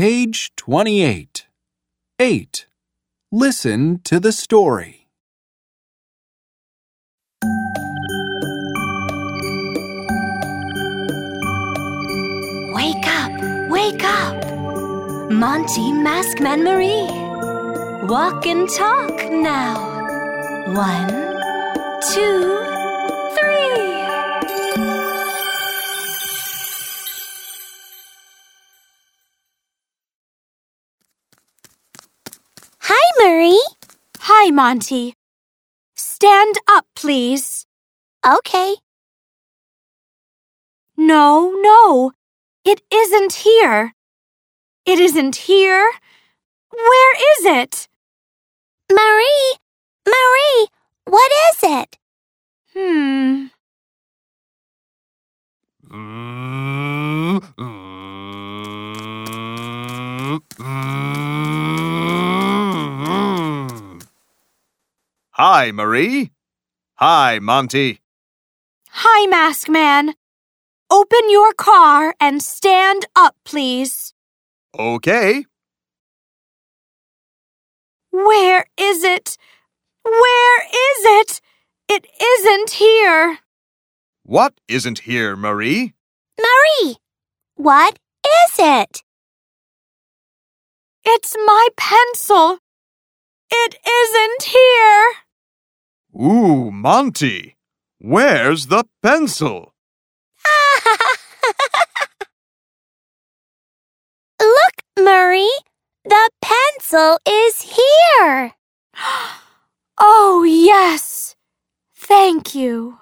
Page 28. 8. Listen to the story. Wake up! Wake up! Monty, Maskman, Marie. Walk and talk now. 1, 2, 3. Hi, Marie. Hi, Monty. Stand up, please. Okay. No, no. It isn't here. It isn't here. Where is it? Marie! Marie! What is it? Hi, Marie. Hi, Monty. Hi, Maskman. Open your car and stand up, please. Okay. Where is it? Where is it? It isn't here. What isn't here, Marie? Marie, what is it? It's my pencil. It isn't here. Ooh, Monty, where's the pencil? Look, Marie, the pencil is here. Oh, yes. Thank you.